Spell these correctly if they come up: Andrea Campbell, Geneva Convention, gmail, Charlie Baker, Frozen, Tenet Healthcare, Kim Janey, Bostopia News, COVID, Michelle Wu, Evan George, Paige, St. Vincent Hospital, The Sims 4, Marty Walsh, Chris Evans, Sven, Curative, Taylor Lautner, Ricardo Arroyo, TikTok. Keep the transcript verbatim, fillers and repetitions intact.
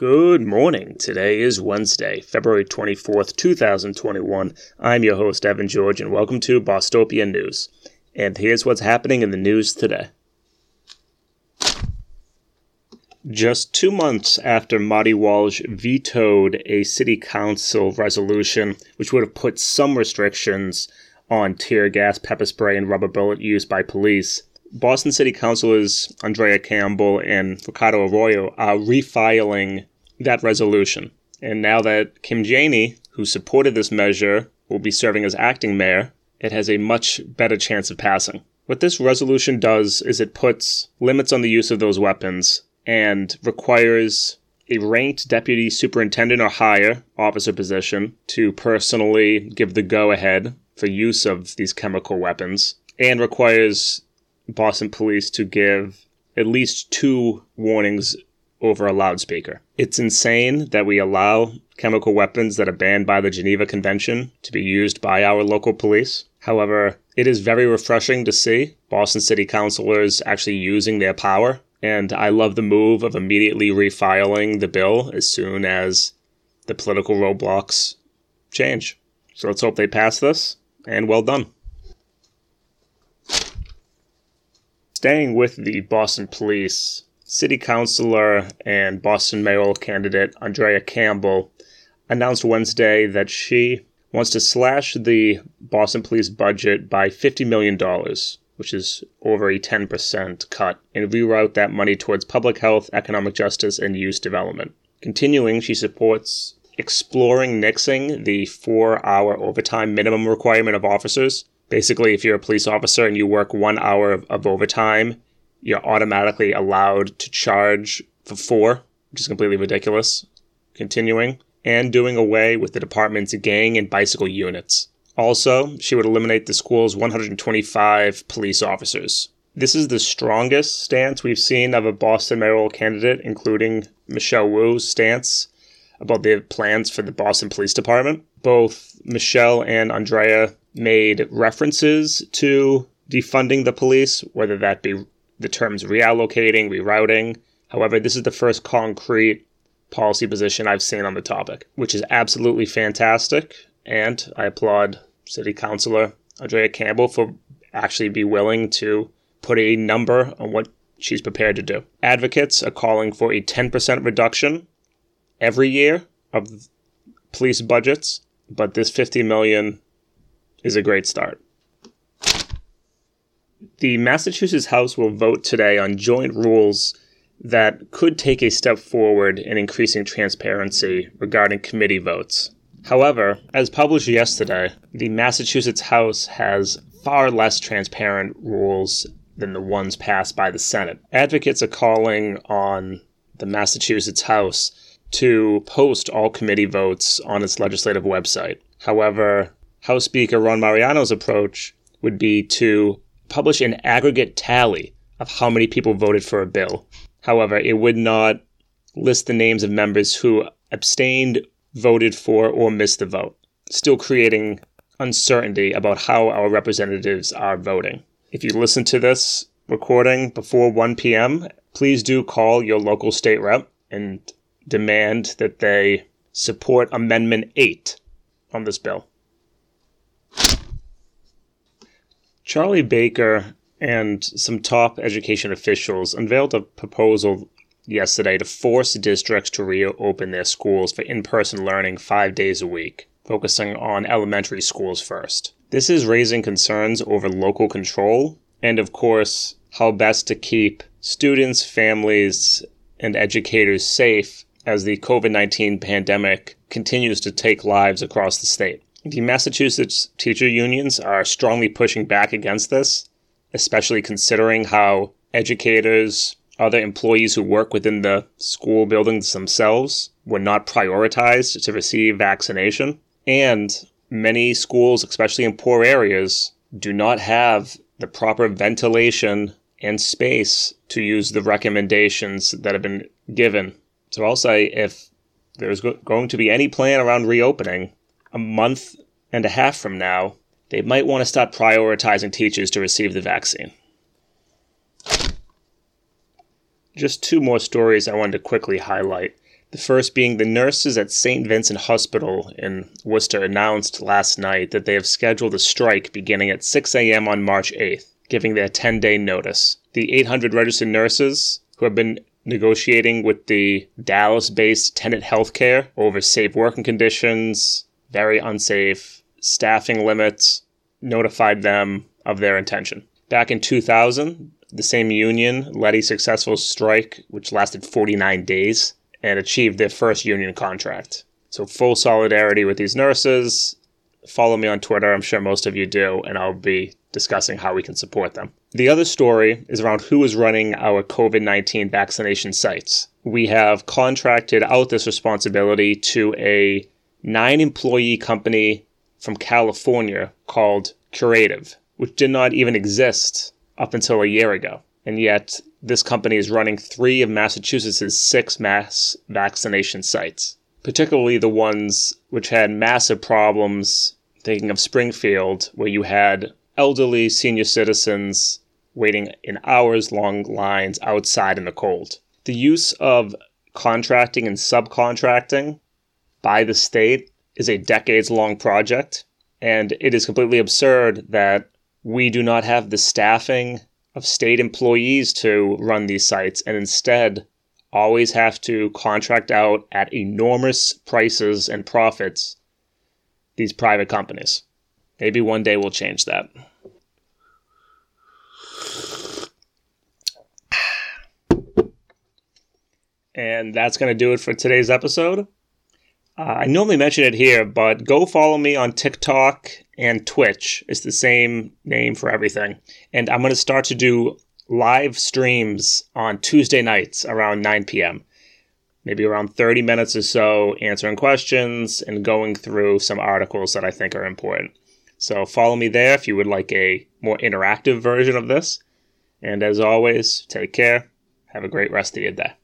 Good morning. Today is Wednesday, February twenty-fourth, twenty twenty-one. I'm your host, Evan George, and welcome to Bostopia News. And here's what's happening in the news today. Just two months after Marty Walsh vetoed a city council resolution, which would have put some restrictions on tear gas, pepper spray, and rubber bullet use by police, Boston City Councilors Andrea Campbell and Ricardo Arroyo are refiling that resolution. And now that Kim Janey, who supported this measure, will be serving as acting mayor, it has a much better chance of passing. What this resolution does is it puts limits on the use of those weapons and requires a ranked deputy superintendent or higher officer position to personally give the go-ahead for use of these chemical weapons, and requires Boston police to give at least two warnings over a loudspeaker. It's insane that we allow chemical weapons that are banned by the Geneva Convention to be used by our local police. However, it is very refreshing to see Boston City Councilors actually using their power, and I love the move of immediately refiling the bill as soon as the political roadblocks change. So let's hope they pass this, and well done. Staying with the Boston police, City Councilor and Boston mayoral candidate Andrea Campbell announced Wednesday that she wants to slash the Boston police budget by fifty million dollars, which is over a ten percent cut, and reroute that money towards public health, economic justice, and youth development. Continuing, she supports exploring nixing the four-hour overtime minimum requirement of officers. Basically, if you're a police officer and you work one hour of, of overtime, you're automatically allowed to charge for four, which is completely ridiculous. Continuing, and doing away with the department's gang and bicycle units. Also, she would eliminate the school's one hundred twenty-five police officers. This is the strongest stance we've seen of a Boston mayoral candidate, including Michelle Wu's stance about their plans for the Boston Police Department. Both Michelle and Andrea made references to defunding the police, whether that be the terms reallocating, rerouting. However, this is the first concrete policy position I've seen on the topic, which is absolutely fantastic. And I applaud City Councilor Andrea Campbell for actually be willing to put a number on what she's prepared to do. Advocates are calling for a ten percent reduction every year of police budgets, but this fifty million dollars is a great start. The Massachusetts House will vote today on joint rules that could take a step forward in increasing transparency regarding committee votes. However, as published yesterday, the Massachusetts House has far less transparent rules than the ones passed by the Senate. Advocates are calling on the Massachusetts House to post all committee votes on its legislative website. However, House Speaker Ron Mariano's approach would be to publish an aggregate tally of how many people voted for a bill. However, it would not list the names of members who abstained, voted for, or missed the vote, still creating uncertainty about how our representatives are voting. If you listen to this recording before one p.m., please do call your local state rep and demand that they support Amendment eight on this bill. Charlie Baker and some top education officials unveiled a proposal yesterday to force districts to reopen their schools for in-person learning five days a week, focusing on elementary schools first. This is raising concerns over local control and, of course, how best to keep students, families, and educators safe as the COVID nineteen pandemic continues to take lives across the state. The Massachusetts teacher unions are strongly pushing back against this, especially considering how educators, other employees who work within the school buildings themselves, were not prioritized to receive vaccination. And many schools, especially in poor areas, do not have the proper ventilation and space to use the recommendations that have been given. So I'll say, if there's go- going to be any plan around reopening, a month and a half from now, they might want to start prioritizing teachers to receive the vaccine. Just two more stories I wanted to quickly highlight. The first being the nurses at Saint Vincent Hospital in Worcester announced last night that they have scheduled a strike beginning at six a.m. on March eighth, giving their ten-day notice. The eight hundred registered nurses who have been negotiating with the Dallas-based Tenet Healthcare over safe working conditions, very unsafe staffing limits, notified them of their intention. Back in two thousand, the same union led a successful strike, which lasted forty-nine days, and achieved their first union contract. So full solidarity with these nurses. Follow me on Twitter, I'm sure most of you do, and I'll be discussing how we can support them. The other story is around who is running our COVID nineteen vaccination sites. We have contracted out this responsibility to a nine-employee company from California called Curative, which did not even exist up until a year ago. And yet, this company is running three of Massachusetts' six mass vaccination sites, particularly the ones which had massive problems, thinking of Springfield, where you had elderly senior citizens waiting in hours-long lines outside in the cold. The use of contracting and subcontracting by the state is a decades-long project, and it is completely absurd that we do not have the staffing of state employees to run these sites, and instead always have to contract out at enormous prices and profits these private companies. Maybe one day we'll change that. And that's going to do it for today's episode. Uh, I normally mention it here, but go follow me on TikTok and Twitch. It's the same name for everything. And I'm going to start to do live streams on Tuesday nights around nine p.m. Maybe around thirty minutes or so, answering questions and going through some articles that I think are important. So follow me there if you would like a more interactive version of this. And as always, take care. Have a great rest of your day.